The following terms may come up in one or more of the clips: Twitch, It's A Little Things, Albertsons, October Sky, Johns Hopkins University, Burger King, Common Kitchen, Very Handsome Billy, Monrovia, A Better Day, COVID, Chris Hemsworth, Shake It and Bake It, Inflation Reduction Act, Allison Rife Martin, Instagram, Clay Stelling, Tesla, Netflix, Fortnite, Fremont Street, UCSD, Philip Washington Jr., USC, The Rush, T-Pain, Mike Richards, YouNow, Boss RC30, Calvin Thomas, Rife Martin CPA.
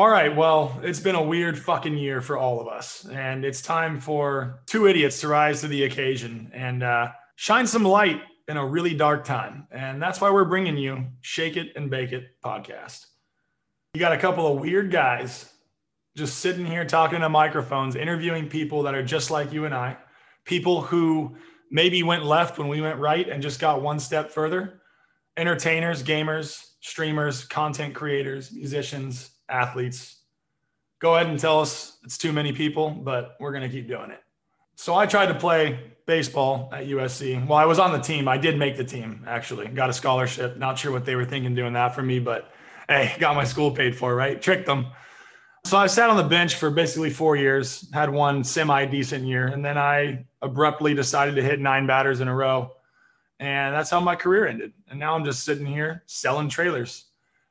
All right, well, it's been a weird fucking year for all of us, and it's time for two idiots to rise to the occasion and shine some light in a really dark time. And that's why we're bringing you Shake It and Bake It podcast. You got a couple of weird guys just sitting here talking to microphones, interviewing people that are just like you and I, people who maybe went left when we went right and just got one step further, entertainers, gamers, streamers, content creators, musicians, athletes. Go ahead and tell us it's too many people, but we're going to keep doing it. So I tried to play baseball at USC. Well, I was on the team. I did make the team, actually. Got a scholarship. Not sure what they were thinking doing that for me, but hey, got my school paid for, right? Tricked them. So I sat on the bench for basically 4 years, had one semi-decent year, and then I abruptly decided to hit 9 batters in a row. And that's how my career ended. And now I'm just sitting here selling trailers.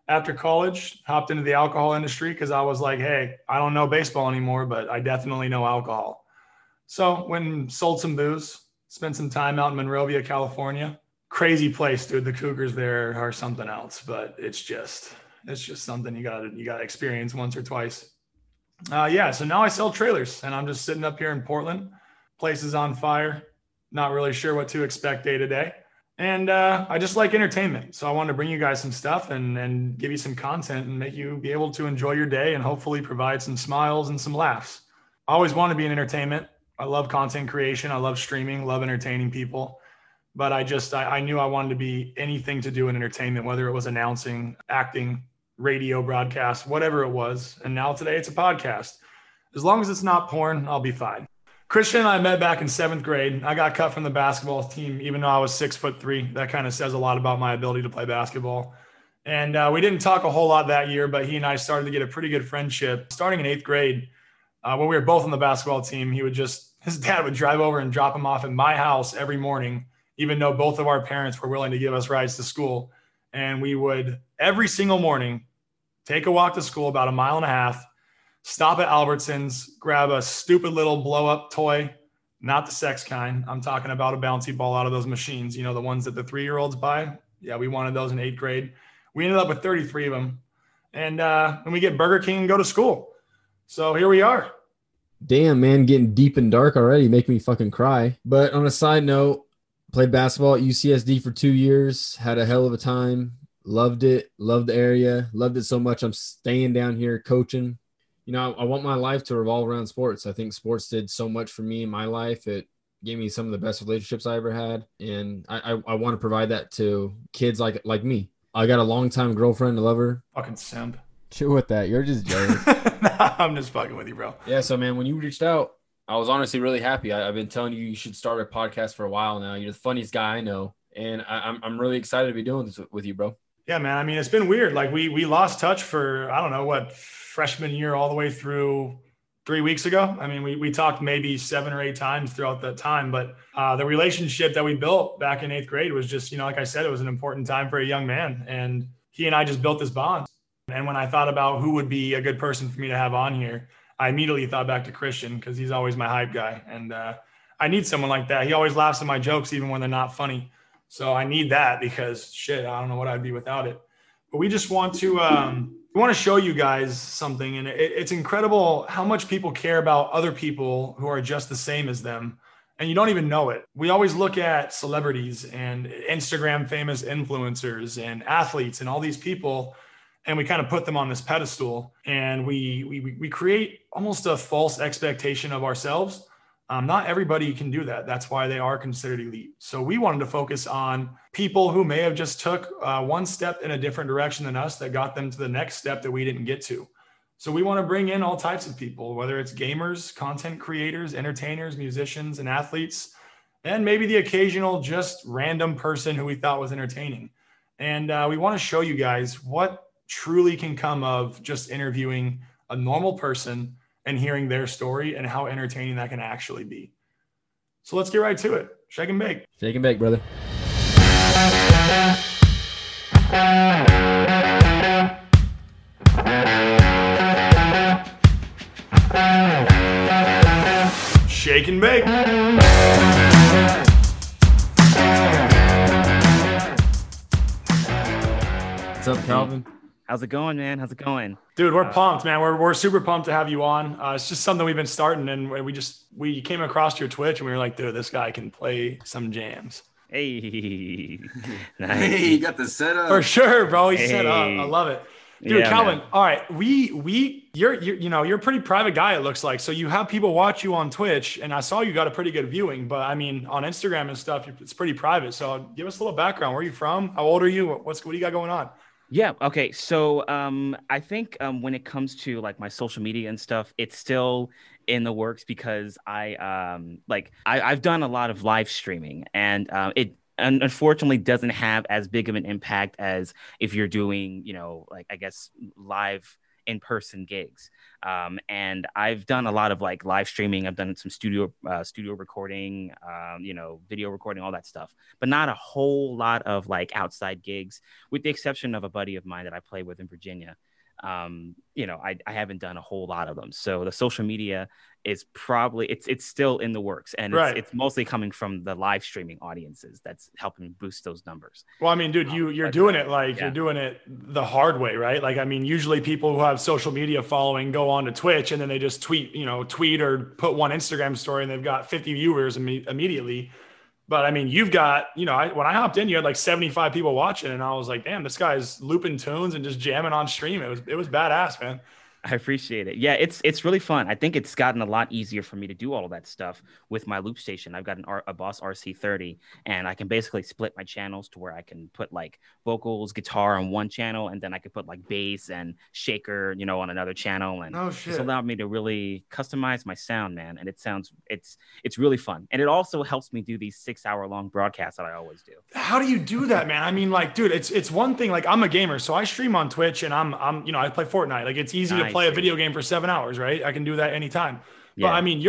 After college, hopped into the alcohol industry because I was like, hey, I don't know baseball anymore, but I definitely know alcohol. So went and sold some booze, spent some time out in Monrovia, California. Crazy place, dude. The Cougars there are something else, but it's just something you gotta experience once or twice. So now I sell trailers, and I'm just sitting up here in Portland. Place is on fire. Not really sure what to expect day to day. And I just like entertainment. So I wanted to bring you guys some stuff and give you some content and make you be able to enjoy your day and hopefully provide some smiles and some laughs. I always wanted to be in entertainment. I love content creation. I love streaming, love entertaining people. But I knew I wanted to be anything to do in entertainment, whether it was announcing, acting, radio broadcast, whatever it was. And now today it's a podcast. As long as it's not porn, I'll be fine. Christian and I met back in 7th grade. I got cut from the basketball team, even though I was 6'3". That kind of says a lot about my ability to play basketball. And we didn't talk a whole lot that year, but he and I started to get a pretty good friendship. Starting in 8th grade, when we were both on the basketball team, his dad would drive over and drop him off at my house every morning, even though both of our parents were willing to give us rides to school. And we would, every single morning, take a walk to school about a mile and a half, stop at Albertsons, grab a stupid little blow-up toy, not the sex kind. I'm talking about a bouncy ball out of those machines, you know, the ones that the 3-year-olds buy. Yeah, we wanted those in 8th grade. We ended up with 33 of them. And then we get Burger King and go to school. So here we are. Damn, man, getting deep and dark already. Make me fucking cry. But on a side note, played basketball at UCSD for 2 years. Had a hell of a time. Loved it. Loved the area. Loved it so much. I'm staying down here coaching. You know, I want my life to revolve around sports. I think sports did so much for me in my life. It gave me some of the best relationships I ever had. And I want to provide that to kids like me. I got a longtime girlfriend, a lover. Fucking simp. Chill with that. You're just joking. Nah, I'm just fucking with you, bro. Yeah, so, man, when you reached out, I was honestly really happy. I've been telling you should start a podcast for a while now. You're the funniest guy I know. And I'm really excited to be doing this with you, bro. Yeah, man. I mean, it's been weird. Like we lost touch for, I don't know what, freshman year all the way through 3 weeks ago. I mean, we talked maybe 7 or 8 times throughout that time, but the relationship that we built back in 8th grade was just, you know, like I said, it was an important time for a young man. And he and I just built this bond. And when I thought about who would be a good person for me to have on here, I immediately thought back to Christian because he's always my hype guy. And I need someone like that. He always laughs at my jokes, even when they're not funny. So I need that because shit, I don't know what I'd be without it. But we just want to show you guys something. And it's incredible how much people care about other people who are just the same as them. And you don't even know it. We always look at celebrities and Instagram famous influencers and athletes and all these people. And we kind of put them on this pedestal. And we create almost a false expectation of ourselves. Not everybody can do that. That's why they are considered elite. So we wanted to focus on people who may have just took one step in a different direction than us that got them to the next step that we didn't get to. So we want to bring in all types of people, whether it's gamers, content creators, entertainers, musicians, and athletes, and maybe the occasional just random person who we thought was entertaining. And we want to show you guys what truly can come of just interviewing a normal person and hearing their story and how entertaining that can actually be. So let's get right to it. Shake and bake. Shake and bake, brother. Shake and bake. What's up, Calvin? How's it going, man? How's it going? Dude, we're pumped, man. We're super pumped to have you on. It's just something we've been starting, and we came across your Twitch, and we were like, dude, this guy can play some jams. Hey. Nice. Hey, you got the setup. For sure, bro. He's set up. I love it. Dude, yeah, Calvin, man. All right. You're a pretty private guy, it looks like. So you have people watch you on Twitch, and I saw you got a pretty good viewing, but I mean, on Instagram and stuff, it's pretty private. So give us a little background. Where are you from? How old are you? What do you got going on? Yeah. Okay. So I think when it comes to like my social media and stuff, it's still in the works because I've done a lot of live streaming, and it unfortunately doesn't have as big of an impact as if you're doing, I guess live in-person gigs. And I've done a lot of like live streaming. I've done some studio recording, video recording, all that stuff, but not a whole lot of like outside gigs, with the exception of a buddy of mine that I play with in Virginia. I haven't done a whole lot of them. So the social media is probably, it's still in the works, and right. It's mostly coming from the live streaming audiences that's helping boost those numbers. Well, I mean, dude, you're doing it the hard way, right? Like, I mean, usually people who have social media following go on to Twitch, and then they just tweet or put one Instagram story, and they've got 50 viewers immediately. But I mean, you've got, when I hopped in, you had like 75 people watching, and I was like, damn, this guy's looping tunes and just jamming on stream. It was badass, man. I appreciate it. Yeah, it's really fun. I think it's gotten a lot easier for me to do all of that stuff with my loop station. I've got a Boss RC30, and I can basically split my channels to where I can put like vocals, guitar on one channel, and then I could put like bass and shaker, on another channel. And it's allowed me to really customize my sound, man. And it sounds, it's really fun. And it also helps me do these 6-hour long broadcasts that I always do. How do you do that, man? I mean, like, dude, it's one thing, like I'm a gamer, so I stream on Twitch, and I'm I play Fortnite. Like, it's easy to play a video game for 7 hours, right? I can do that anytime. Yeah. But I mean,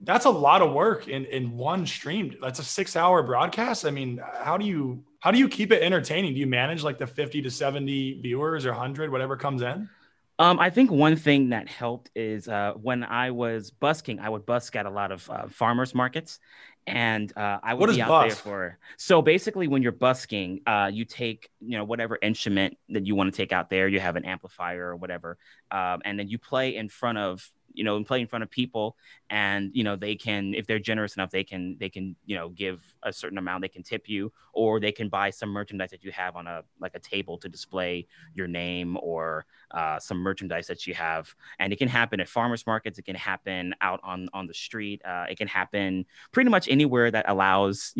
that's a lot of work in one stream. That's a 6-hour broadcast. I mean, how do you keep it entertaining? Do you manage like the 50 to 70 viewers or 100, whatever comes in? I think one thing that helped is when I was busking, I would busk at a lot of farmers markets, and I would be out there for. So basically, when you're busking, you take whatever instrument that you want to take out there. You have an amplifier or whatever, and then you play in front of people, and they can, if they're generous enough, they can give a certain amount. They can tip you, or they can buy some merchandise that you have on a table to display your name, or some merchandise that you have. And it can happen at farmers markets, it can happen out on the street, it can happen pretty much anywhere that allows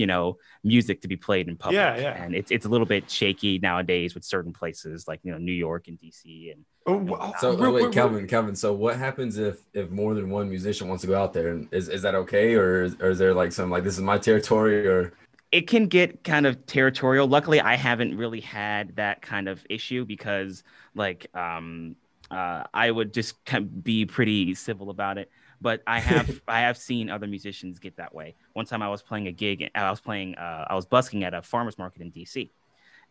music to be played in public. Yeah. And it's a little bit shaky nowadays with certain places like New York and DC and Calvin, so what happens if more than one musician wants to go out there? And is that okay? Or is there like some, like, this is my territory? Or it can get kind of territorial. Luckily, I haven't really had that kind of issue because I would just be pretty civil about it. But I have seen other musicians get that way. One time I was playing a gig, I was busking at a farmer's market in DC.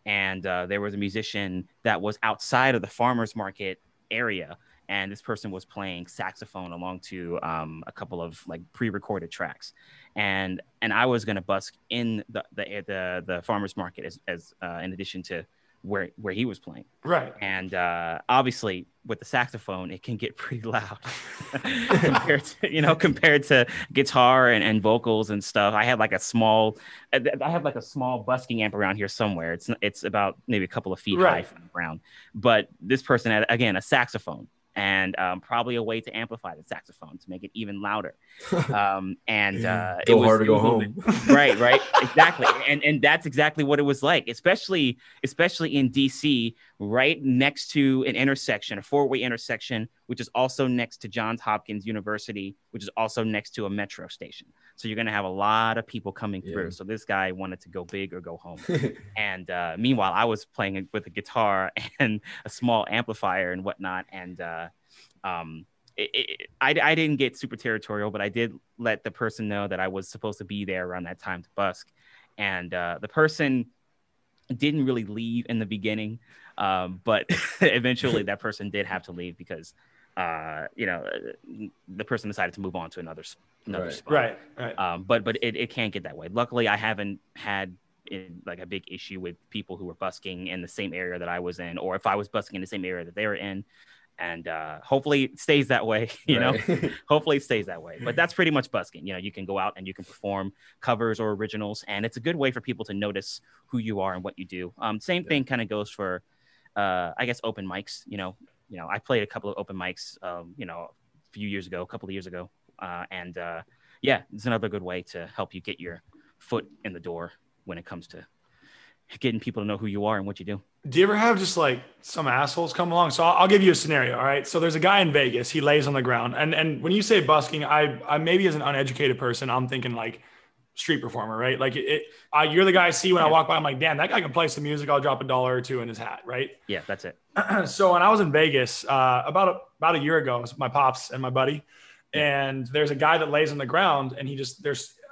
And there was a musician that was outside of the farmer's market area, and this person was playing saxophone along to a couple of like pre-recorded tracks, and I was gonna busk in the farmer's market as in addition to where he was playing, right? And obviously with the saxophone, it can get pretty loud compared to guitar and vocals and stuff. I have like a small busking amp around here somewhere. It's about maybe a couple of feet high from the ground, but this person had, again, a saxophone, and probably a way to amplify the saxophone to make it even louder. It was hard to go home. Right. Exactly. And that's exactly what it was like, especially in DC, right next to an intersection, a four-way intersection, which is also next to Johns Hopkins University, which is also next to a metro station. So you're going to have a lot of people coming through. So this guy wanted to go big or go home. And meanwhile, I was playing with a guitar and a small amplifier and whatnot. And I didn't get super territorial, but I did let the person know that I was supposed to be there around that time to busk. And the person didn't really leave in the beginning, but eventually that person did have to leave because the person decided to move on to another spot. Right. But it can't get that way. Luckily, I haven't had in like a big issue with people who were busking in the same area that I was in, or if I was busking in the same area that they were in. And hopefully it stays that way, you right. know, hopefully it stays that way. But that's pretty much busking. You know, you can go out and you can perform covers or originals. And it's a good way for people to notice who you are and what you do. Same yeah. thing kind of goes for, I guess, open mics. You know, I played a couple of open mics, you know, a few years ago, a couple of years ago. Yeah, it's another good way to help you get your foot in the door when it comes to getting people to know who you are and what you do. Do you ever have just like some assholes come along? So I'll give you a scenario. All right. So there's a guy in Vegas. He lays on the ground. And when you say busking, I maybe as an uneducated person, I'm thinking like street performer, right? Like you're the guy I see when yeah. I walk by. I'm like, damn, that guy can play some music. I'll drop $1 or $2 in his hat. Right. Yeah, that's it. So when I was in Vegas about a year ago, it was my pops and my buddy. And there's a guy that lays on the ground and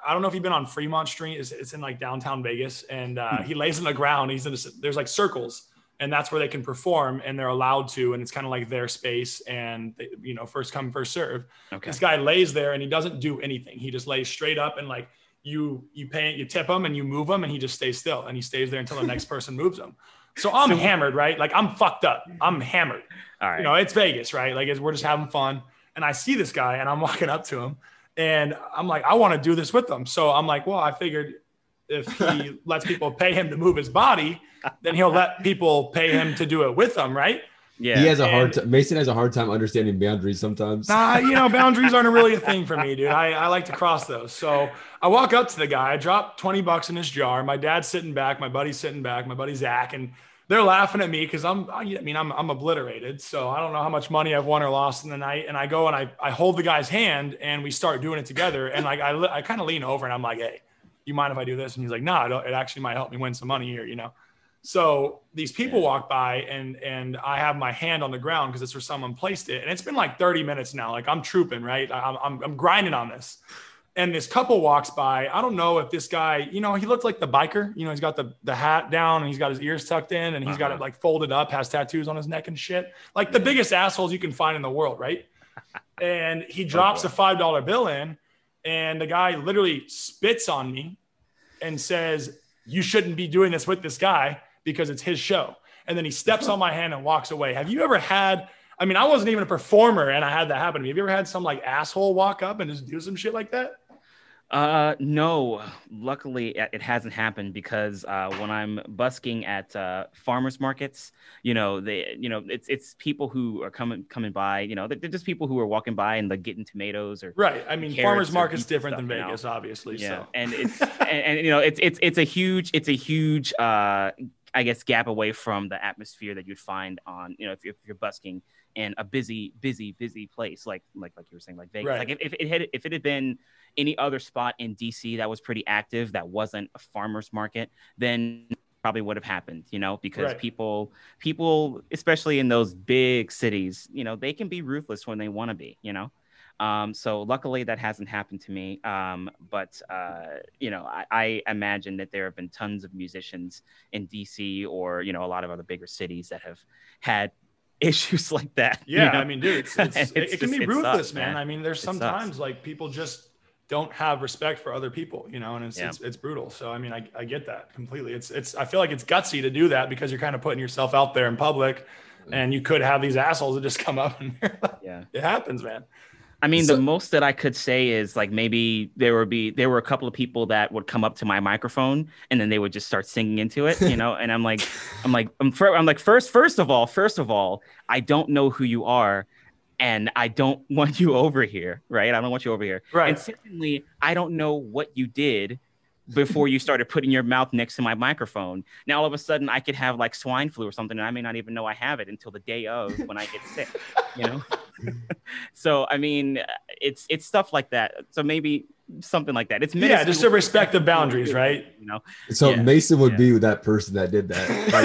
I don't know if you've been on Fremont Street. It's in like downtown Vegas, and he lays on the ground. There's like circles, and that's where they can perform, and they're allowed to, and it's kind of like their space, and they, you know, first come, first serve. Okay. This guy lays there, and he doesn't do anything. He just lays straight up, and like you tip him, and you move him, and he just stays still, and he stays there until the next person moves him. So I'm hammered, right? Like I'm fucked up. I'm hammered. All right. You know, it's Vegas, right? Like we're just having fun. And I see this guy, and I'm walking up to him, and I'm like, I want to do this with them. So I'm like, well, I figured if he lets people pay him to move his body, then he'll let people pay him to do it with them, right? Yeah. Mason has a hard time understanding boundaries sometimes. Nah, you know, boundaries aren't really a thing for me, dude. I like to cross those. So I walk up to the guy. I drop $20 in his jar. My dad's sitting back. My buddy's sitting back. My buddy Zach. And they're laughing at me because I'm obliterated. So I don't know how much money I've won or lost in the night. And I go and I hold the guy's hand, and we start doing it together. And like I kind of lean over and I'm like, hey, you mind if I do this? And he's like, no, it actually might help me win some money here, you know? So these people walk by, and I have my hand on the ground because it's where someone placed it. And it's been like 30 minutes now. Like I'm trooping, right? I'm grinding on this. And this couple walks by. I don't know if this guy, you know, he looked like the biker. You know, he's got the hat down, and he's got his ears tucked in, and he's got it like folded up, has tattoos on his neck and shit. Like the biggest assholes you can find in the world, right? And he drops a $5 bill in, and the guy literally spits on me and says, you shouldn't be doing this with this guy because it's his show. And then he steps on my hand and walks away. Have you ever had... I mean, I wasn't even a performer, and I had that happen to me. Have you ever had some like asshole walk up and just do some shit like that? No, luckily it hasn't happened because, when I'm busking at, farmers markets, you know, it's people who are coming by, you know, they're just people who are walking by and like getting tomatoes or, right. I mean, farmers market's different than Vegas, obviously. Yeah. So, and and you know, it's a huge, I guess, gap away from the atmosphere that you'd find on, you know, if you're busking in a busy place, like you were saying, like Vegas, right. Like if it had been any other spot in DC that was pretty active, that wasn't a farmer's market, then probably would have happened, you know, because right. people, especially in those big cities, you know, they can be ruthless when they want to be, you know? So luckily that hasn't happened to me. But you know, I imagine that there have been tons of musicians in DC or, you know, a lot of other bigger cities that have had issues like that. Yeah. You know? I mean, dude, it can be ruthless, man. I mean, there's sometimes like people just don't have respect for other people, you know, and it's brutal. So, I mean, I get that completely. I feel like it's gutsy to do that because you're kind of putting yourself out there in public, and you could have these assholes that just come up and yeah, it happens, man. I mean, the most that I could say is like maybe there were a couple of people that would come up to my microphone and then they would just start singing into it, you know. And I'm like, first of all, I don't know who you are, and I don't want you over here, right? I don't want you over here. Right. And secondly, I don't know what you did before you started putting your mouth next to my microphone. Now all of a sudden I could have like swine flu or something, and I may not even know I have it until the day of when I get sick, you know? So, I mean, it's stuff like that. So maybe something like that. It's minuscule. Yeah, just to respect the boundaries, right? You know. So yeah. Mason would be that person that did that, by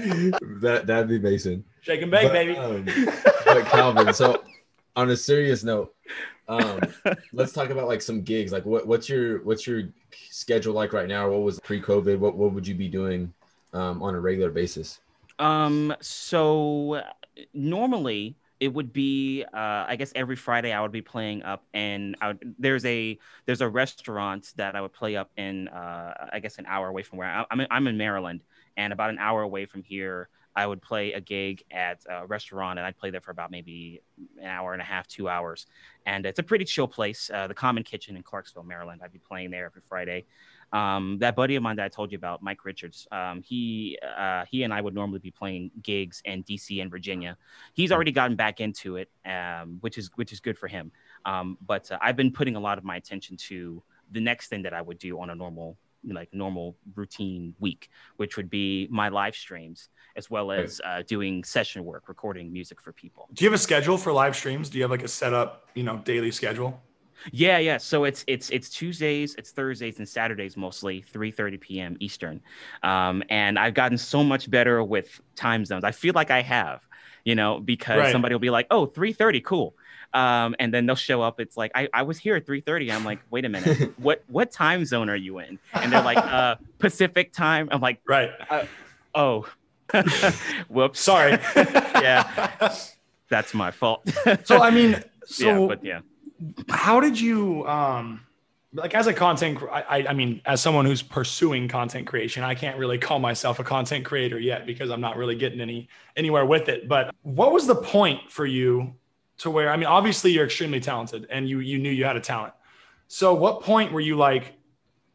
the way. That'd be Mason. Shake and bake, baby. But Calvin, so on a serious note, let's talk about like some gigs. Like what's your schedule like right now? What was pre-COVID? What would you be doing on a regular basis? So normally it would be, I guess every Friday I would be playing up, and I would, there's a restaurant that I would play up in, I guess an hour away from where I'm in Maryland, and about an hour away from here, I would play a gig at a restaurant, and I'd play there for about maybe an hour and a half, 2 hours. And it's a pretty chill place, the Common Kitchen in Clarksville, Maryland. I'd be playing there every Friday. That buddy of mine that I told you about, Mike Richards, he and I would normally be playing gigs in DC and Virginia. He's already gotten back into it, which is good for him. But I've been putting a lot of my attention to the next thing that I would do on a normal routine week, which would be my live streams, as well as doing session work, recording music for people. Do you have a schedule for live streams? Do you have like a set up, daily schedule? Yeah. So it's Tuesdays, it's Thursdays, and Saturdays mostly, 3:30 p.m. Eastern. And I've gotten so much better with time zones. I feel like I have, because somebody will be like, oh, 3:30, cool. And then they'll show up. It's like, I was here at 3:30. I'm like, wait a minute, what time zone are you in? And they're like, Pacific time. I'm like, right. Oh, whoops. Sorry. Yeah, that's my fault. So, how did you, as a content, as someone who's pursuing content creation, I can't really call myself a content creator yet because I'm not really getting anywhere with it. But what was the point for you to where, obviously you're extremely talented and you knew you had a talent. So what point were you like,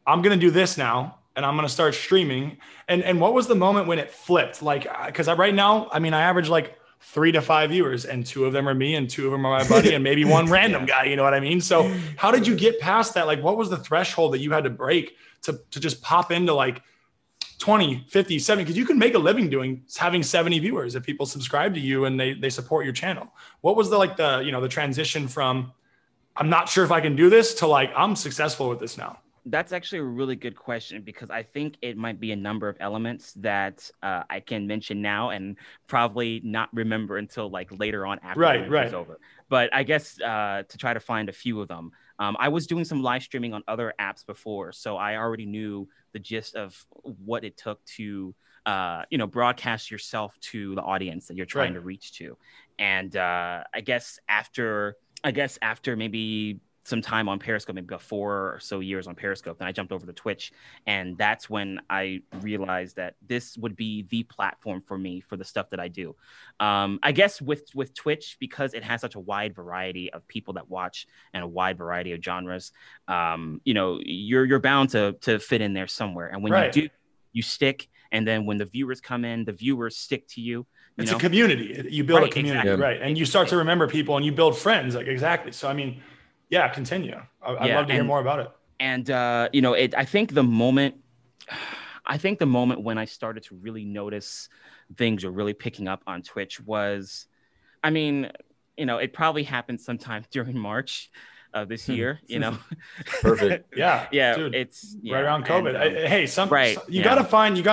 I'm going to do this now and I'm going to start streaming? And what was the moment when it flipped? Like, cause right now, I average like 3 to 5 viewers, and 2 of them are me and 2 of them are my buddy and maybe one random guy, you know what I mean? So how did you get past that? Like, what was the threshold that you had to break to just pop into like 20, 50, 70, because you can make a living having 70 viewers if people subscribe to you and they support your channel. What was the transition from I'm not sure if I can do this to like, I'm successful with this now? That's actually a really good question, because I think it might be a number of elements that I can mention now and probably not remember until like later on after it's over. But I guess to try to find a few of them. I was doing some live streaming on other apps before, so I already knew the gist of what it took to broadcast yourself to the audience that you're trying to reach to. And I guess after maybe some time on Periscope, maybe about 4 or so years on Periscope, then I jumped over to Twitch. And that's when I realized that this would be the platform for me for the stuff that I do. I guess with Twitch, because it has such a wide variety of people that watch and a wide variety of genres, you're bound to fit in there somewhere. And when you do, you stick. And then when the viewers come in, the viewers stick to you. It's a community. You build a community, exactly. Right? And you start to remember people and you build friends. Like, exactly. So, yeah, continue. I'd love to hear more about it. And, I think the moment when I started to really notice things were really picking up on Twitch was, it probably happened sometime during March of this year, Perfect. Yeah. Dude, it's right around COVID. You got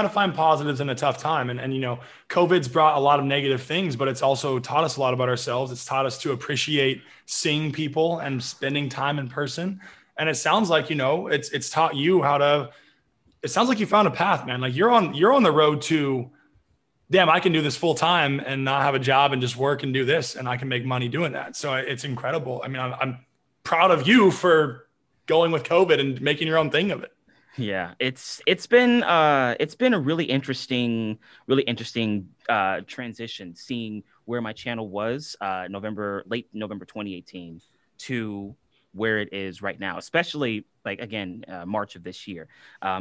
to find positives in a tough time. And COVID's brought a lot of negative things, but it's also taught us a lot about ourselves. It's taught us to appreciate seeing people and spending time in person. And it sounds like, it's taught you it sounds like you found a path, man. Like you're on the road to, damn, I can do this full time and not have a job and just work and do this. And I can make money doing that. So it's incredible. I'm proud of you for going with COVID and making your own thing of it. Yeah, it's been a really interesting transition, seeing where my channel was late November 2018 to where it is right now, especially March of this year. There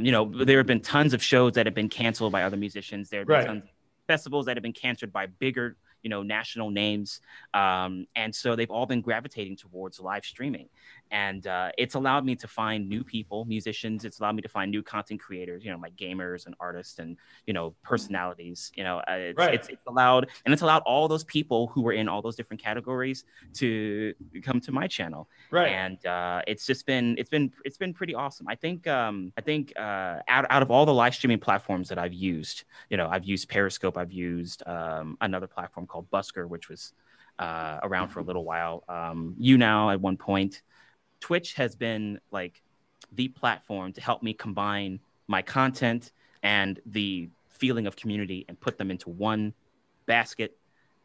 have been tons of shows that have been canceled by other musicians. There have been tons of festivals that have been canceled by bigger national names. And so they've all been gravitating towards live streaming. And it's allowed me to find new people, musicians. It's allowed me to find new content creators, like gamers and artists and, personalities, it's allowed all those people who were in all those different categories to come to my channel. Right. And it's been pretty awesome. I think out of all the live streaming platforms that I've used, I've used Periscope, I've used another platform called Busker, which was around for a little while. YouNow at one point. Twitch has been like the platform to help me combine my content and the feeling of community and put them into one basket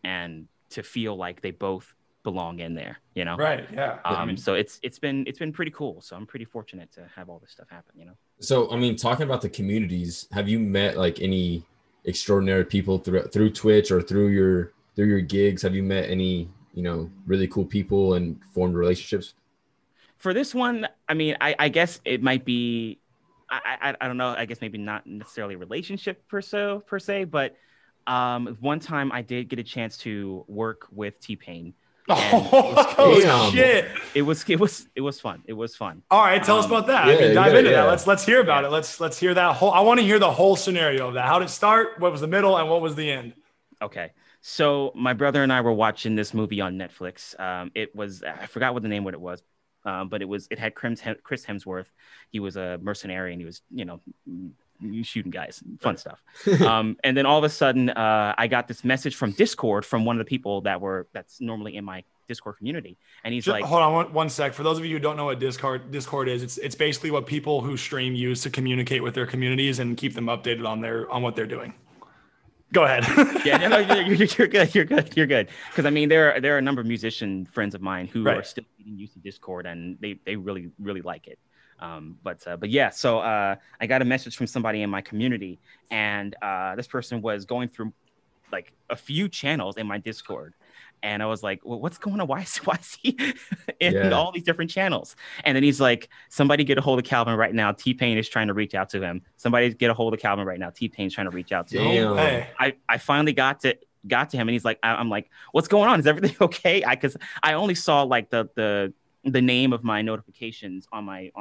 and to feel like they both belong in there, you know? Right. Yeah. So it's been pretty cool. So I'm pretty fortunate to have all this stuff happen, you know? So, I mean, talking about the communities, have you met like any extraordinary people through Twitch or through your gigs? Have you met any, you know, really cool people and formed relationships? For this one, I mean, I guess it might be, I don't know, I guess maybe not necessarily a relationship per se, but one time I did get a chance to work with T-Pain. Oh shit! It was fun. It was fun. All right, tell us about that. Yeah, I mean, dive into that. Let's hear about it. Let's hear that whole. I want to hear the whole scenario of that. How did it start? What was the middle? And what was the end? Okay, so my brother and I were watching this movie on Netflix. It was, I forgot what the name of it was, but it had Chris Hemsworth. He was a mercenary, and he was, you know, shooting guys, fun stuff. And then all of a sudden, I got this message from Discord from one of the people that's normally in my Discord community, and he's like, "Hold on, one sec." For those of you who don't know what Discord is, it's basically what people who stream use to communicate with their communities and keep them updated on what they're doing. Go ahead. Yeah, no, you're good. Because I mean, there are a number of musician friends of mine who are still getting used to Discord, and they really really like it. But yeah, so I got a message from somebody in my community, and this person was going through like a few channels in my Discord, and I was like, well, what's going on? Why is he in all these different channels? And then he's like, somebody get a hold of Calvin right now. T-Pain is trying to reach out to him. Somebody get a hold of Calvin right now. T-Pain's trying to reach out to him. Hey. I finally got to him, and he's like, I'm like, what's going on? Is everything okay? Because I only saw like the name of my notifications on my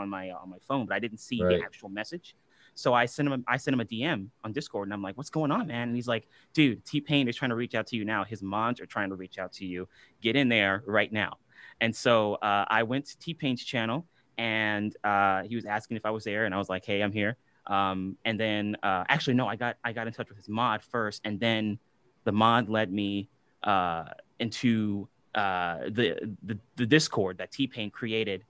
phone, but I didn't see the actual message. So I sent him a DM on Discord, and I'm like, what's going on, man? And he's like, dude, T-Pain is trying to reach out to you now. His mods are trying to reach out to you. Get in there right now. And so I went to T-Pain's channel, and he was asking if I was there, and I was like, hey, I'm here. And then actually no, I got in touch with his mod first, and then the mod led me into the Discord that T-Pain created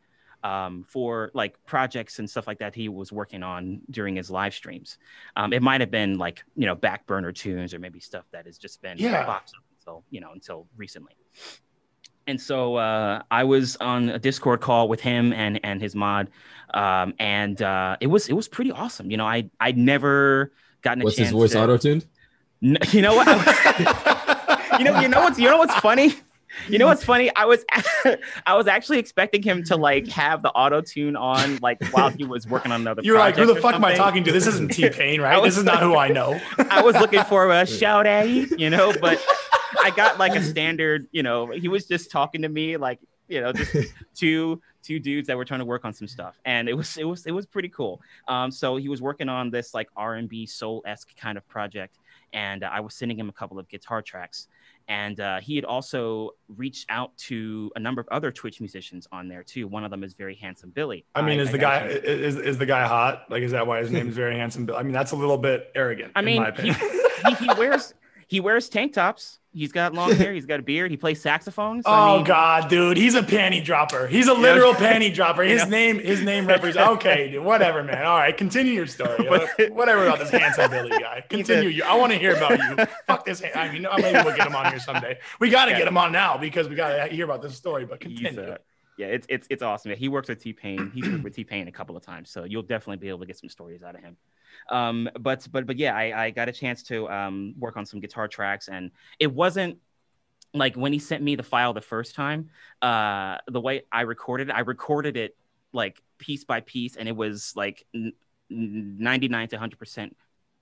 for like projects and stuff like that he was working on during his live streams. It might have been like, you know, back burner tunes or maybe stuff that has just been boxed up until recently. And so I was on a Discord call with him and his mod, and it was pretty awesome. You know, I'd never gotten a chance. Was his voice auto-tuned? You know what? you know what's funny? You know what's funny? I was actually expecting him to like have the auto tune on like while he was working on another. You're like, who the fuck am I talking to? This isn't T-Pain, right? This is not who I know. I was looking for a shout out, you know, but I got like a standard. You know, he was just talking to me like, you know, just two dudes that were trying to work on some stuff, and it was pretty cool. So he was working on this like R&B soul-esque kind of project, and I was sending him a couple of guitar tracks. And he had also reached out to a number of other Twitch musicians on there too. One of them is Very Handsome Billy. I mean, is the guy hot? Like, is that why his name is Very Handsome Billy? I mean, that's a little bit arrogant. I mean, in my opinion. He wears tank tops. He's got long hair. He's got a beard. He plays saxophones. God, dude, he's a panty dropper. He's a literal panty dropper. His name represents. Okay, dude, whatever, man. All right, continue your story. Whatever about this Handsome Billy guy. Continue. I want to hear about you. Fuck this. I mean, maybe we'll get him on here someday. We got to get him on now because we got to hear about this story. But continue. It's awesome. He works with T-Pain. He's worked with T-Pain a couple of times, so you'll definitely be able to get some stories out of him. But yeah, I got a chance to work on some guitar tracks, and it wasn't like when he sent me the file the first time. The way I recorded it like piece by piece, and it was like 99 to 100%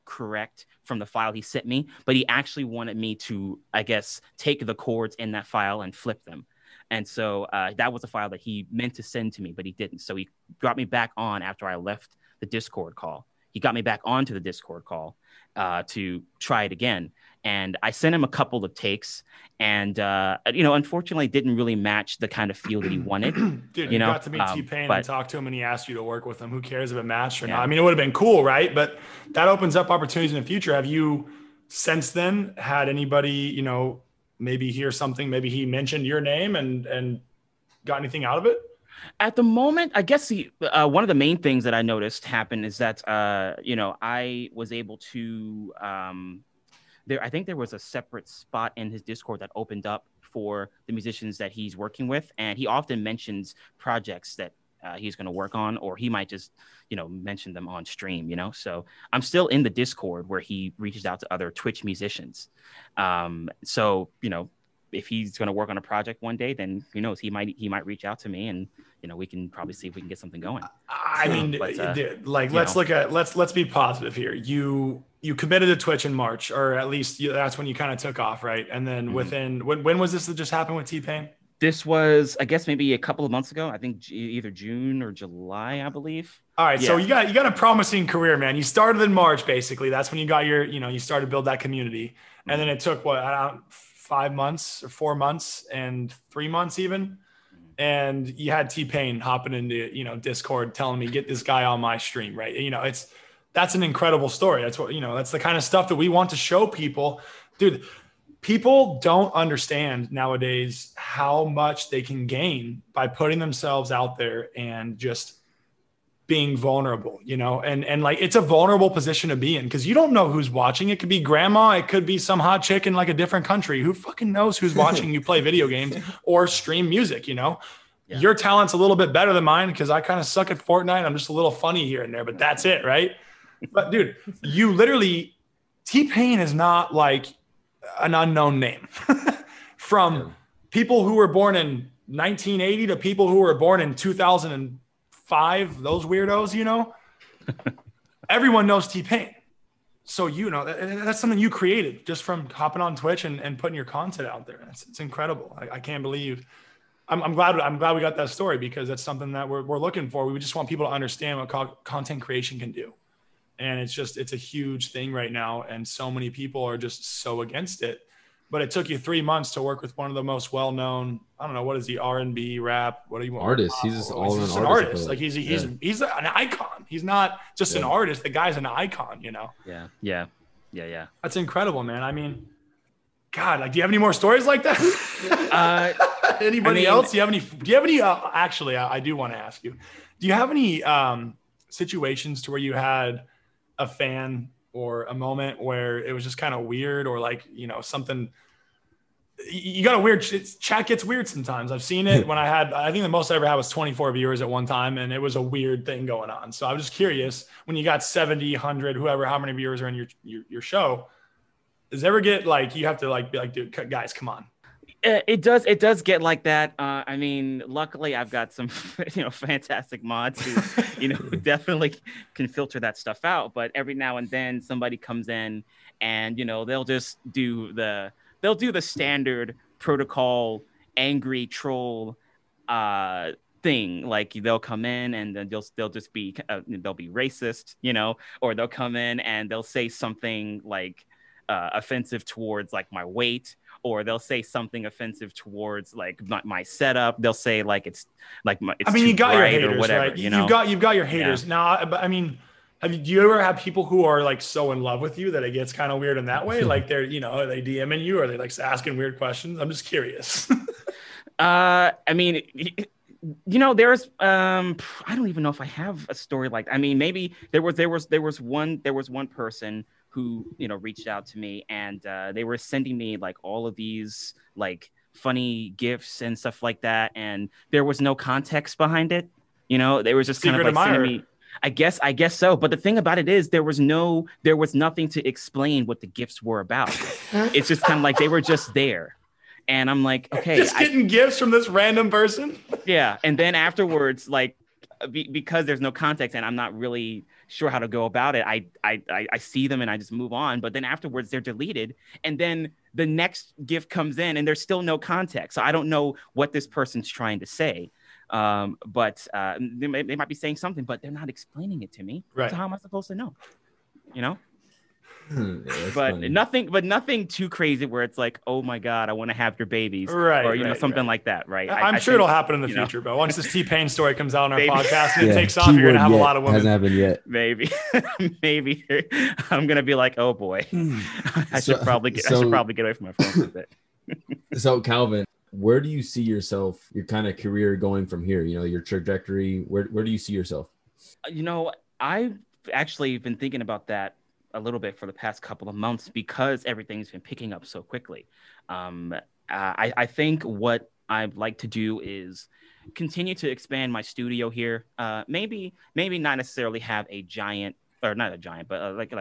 correct from the file he sent me. But he actually wanted me to, I guess, take the chords in that file and flip them. And so that was a file that he meant to send to me, but he didn't. So he brought me back on after I left the Discord call. He got me back onto the Discord call to try it again. And I sent him a couple of takes, and, you know, unfortunately didn't really match the kind of feel that he wanted. Dude, you know? Got to meet T-Pain and talk to him, and he asked you to work with him. Who cares if it matched or not? I mean, it would have been cool, right? But that opens up opportunities in the future. Have you since then had anybody, you know, maybe hear something, maybe he mentioned your name and got anything out of it? At the moment, I guess one of the main things that I noticed happen is that, you know, I was able to I think there was a separate spot in his Discord that opened up for the musicians that he's working with, and he often mentions projects that he's going to work on, or he might just, you know, mention them on stream, you know. So I'm still in the Discord where he reaches out to other Twitch musicians. So, you know, if he's going to work on a project one day, then who knows, he might reach out to me, and, you know, we can probably see if we can get something going. Let's be positive here. You committed to Twitch in March, or at least that's when you kind of took off, right? And then within when was this that just happened with T-Pain? This was, I guess, maybe a couple of months ago. I think either June or July, I believe. All right, yeah. So you got a promising career, man. You started in March, basically. That's when you got your, you know, you started to build that community, and then it took 5 months or 4 months and 3 months even, and you had T-Pain hopping into, you know, Discord telling me, get this guy on my stream, right? You know, that's an incredible story. That's what, you know, that's the kind of stuff that we want to show people, dude. People don't understand nowadays how much they can gain by putting themselves out there and just being vulnerable, you know, and like, it's a vulnerable position to be in, because you don't know who's watching. It could be grandma. It could be some hot chick in like a different country. Who fucking knows who's watching you play video games or stream music, you know? Yeah. Your talent's a little bit better than mine, because I kind of suck at Fortnite. I'm just a little funny here and there, but that's it, right? But dude, you literally, T-Pain is not like an unknown name from people who were born in 1980 to people who were born in 2005, those weirdos, you know. Everyone knows T-Pain. So, you know, that's something you created just from hopping on Twitch and putting your content out there. It's incredible. I can't believe I'm glad we got that story, because that's something that we're looking for. We just want people to understand what content creation can do. And it's a huge thing right now. And so many people are just so against it, but it took you 3 months to work with one of the most well-known, I don't know, what is he? R&B, rap, what do you want? Artist. He's just an artist. Like he's an icon. He's not just an artist. The guy's an icon, you know? Yeah. That's incredible, man. I mean, God, like, do you have any more stories like that? Anybody else? Do you have any, actually, I do want to ask you, do you have any situations to where you had a fan or a moment where it was just kind of weird, or like, you know, something you got a weird chat gets weird sometimes. I've seen it when I think the most I ever had was 24 viewers at one time, and it was a weird thing going on. So I was just curious, when you got 70, 100, whoever, how many viewers are in your show, does it ever get like, you have to like be like, dude, guys, come on? It does get like that. I mean, luckily I've got some, you know, fantastic mods who, you know, definitely can filter that stuff out. But every now and then somebody comes in and, you know, they'll just do the standard protocol angry troll thing. Like, they'll come in and then they'll just be they'll be racist, you know, or they'll come in and they'll say something like offensive towards like my weight, or they'll say something offensive towards like my setup. They'll say like it's like my, it's, I mean, you got your haters, or whatever, right? You know? You've got your haters. Yeah. Now, but I mean, do you ever have people who are like so in love with you that it gets kind of weird in that way? Like, they're, you know, are they DMing you? Or are they like asking weird questions? I'm just curious. I mean, you know, there's I don't even know if I have a story like that. I mean, maybe there was one person who, you know, reached out to me, and they were sending me like all of these like funny gifts and stuff like that, and there was no context behind it, you know. They were just kind of like sending me, I guess so. But the thing about it is there was nothing to explain what the gifts were about. It's just kind of like they were just there. And I'm like, okay, just getting gifts from this random person. Yeah. And then afterwards, like, because there's no context and I'm not really sure how to go about it, I see them and I just move on. But then afterwards they're deleted, and then the next gift comes in and there's still no context. So I don't know what this person's trying to say. But they might be saying something, but they're not explaining it to me. Right. So how am I supposed to know? You know? Yeah, but funny. Nothing too crazy where it's like, oh my God, I want to have your babies, right? Or, you know, something like that, right? I'm sure it'll happen in the future, but once this T-Pain story comes out on our podcast and it takes off, keyword, you're gonna have a lot of women. Hasn't happened yet. Maybe I'm gonna be like, oh boy, I should probably get away from my phone for a bit. So Calvin, where do you see yourself, your kind of career going from here? You know, your trajectory. Where do you see yourself? You know, I've actually been thinking about that a little bit for the past couple of months because everything's been picking up so quickly. I think what I'd like to do is continue to expand my studio here. Maybe not necessarily have a giant, or not a giant, but like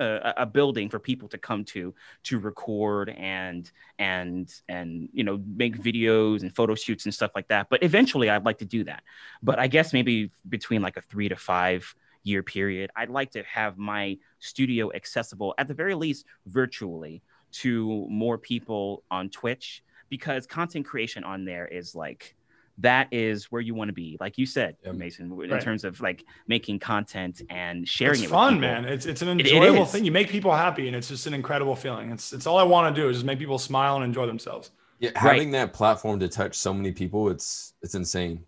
a building for people to come to record and you know, make videos and photo shoots and stuff like that. But eventually I'd like to do that. But I guess maybe between like a 3 to 5 year period, I'd like to have my studio accessible at the very least virtually to more people on Twitch, because content creation on there is like, that is where you want to be, like you said, Mason, in terms of like making content and sharing it. It's fun, man. It's an enjoyable thing. You make people happy, and it's just an incredible feeling. It's all I want to do is just make people smile and enjoy themselves. Yeah, having that platform to touch so many people, it's insane.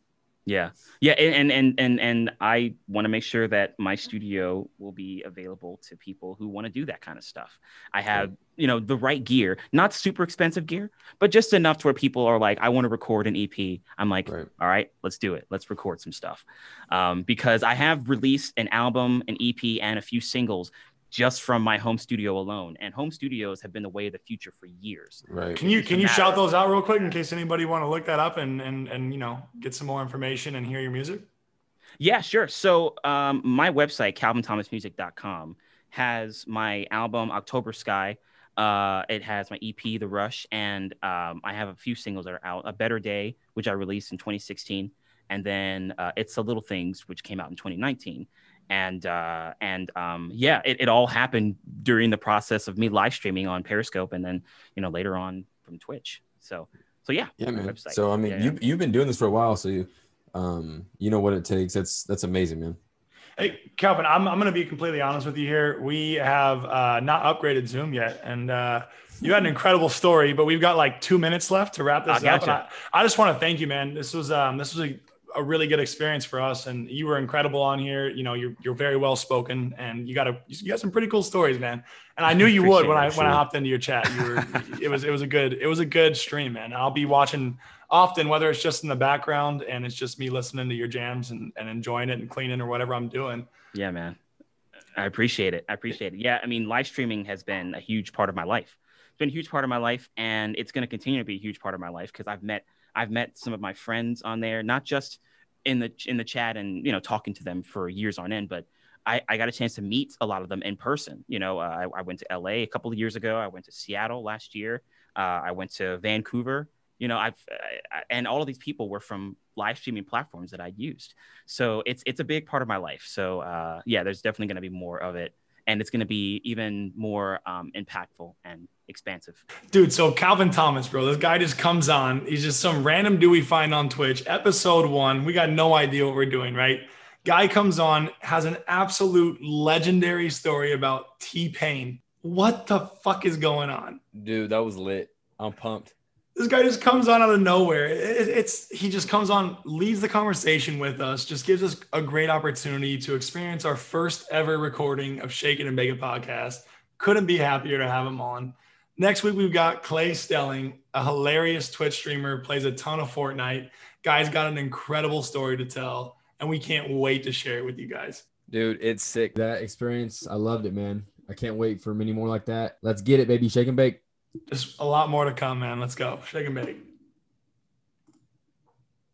Yeah, and I want to make sure that my studio will be available to people who want to do that kind of stuff. I have, you know, the right gear, not super expensive gear, but just enough to where people are like, I want to record an EP. I'm like, all right, let's do it. Let's record some stuff. Because I have released an album, an EP, and a few singles just from my home studio alone, and home studios have been the way of the future for years. Right. Can you shout those out real quick in case anybody want to look that up and you know, get some more information and hear your music? Yeah, sure. So my website, CalvinThomasMusic.com, has my album October Sky. It has my EP, The Rush, and I have a few singles that are out. A Better Day, which I released in 2016, and then It's A Little Things, which came out in 2019. And yeah, it all happened during the process of me live streaming on Periscope, and then, you know, later on from Twitch. So yeah, man. Website. So I mean, you've been doing this for a while, so you know what it takes. That's amazing, man. Hey, Calvin, I'm gonna be completely honest with you here. We have not upgraded Zoom yet, and you had an incredible story, but we've got like 2 minutes left to wrap this up. I just want to thank you, man. This was a really good experience for us, and you were incredible on here. You know, you're very well spoken, and you got some pretty cool stories, man. And I knew you would when I hopped into your chat. You were it was a good stream, man. I'll be watching often, whether it's just in the background and it's just me listening to your jams and enjoying it and cleaning or whatever I'm doing. Yeah, man. I appreciate it. Yeah, I mean, live streaming has been a huge part of my life. It's been a huge part of my life, and it's going to continue to be a huge part of my life because I've met some of my friends on there, not just in the chat and, you know, talking to them for years on end, but I got a chance to meet a lot of them in person. You know, I went to LA a couple of years ago. I went to Seattle last year. I went to Vancouver. You know, and all of these people were from live streaming platforms that I used. So it's a big part of my life. So yeah, there's definitely going to be more of it. And it's going to be even more impactful and expansive. Dude, so Calvin Thomas, bro, this guy just comes on. He's just some random dude we find on Twitch. Episode 1, we got no idea what we're doing, right? Guy comes on, has an absolute legendary story about T-Pain. What the fuck is going on? Dude, that was lit. I'm pumped. This guy just comes on out of nowhere. He just comes on, leads the conversation with us, just gives us a great opportunity to experience our first ever recording of Shake It and Bake It podcast. Couldn't be happier to have him on. Next week, we've got Clay Stelling, a hilarious Twitch streamer, plays a ton of Fortnite. Guy's got an incredible story to tell, and we can't wait to share it with you guys. Dude, it's sick. That experience, I loved it, man. I can't wait for many more like that. Let's get it, baby. Shake and bake. Just a lot more to come, man. Let's go. Shake and bake.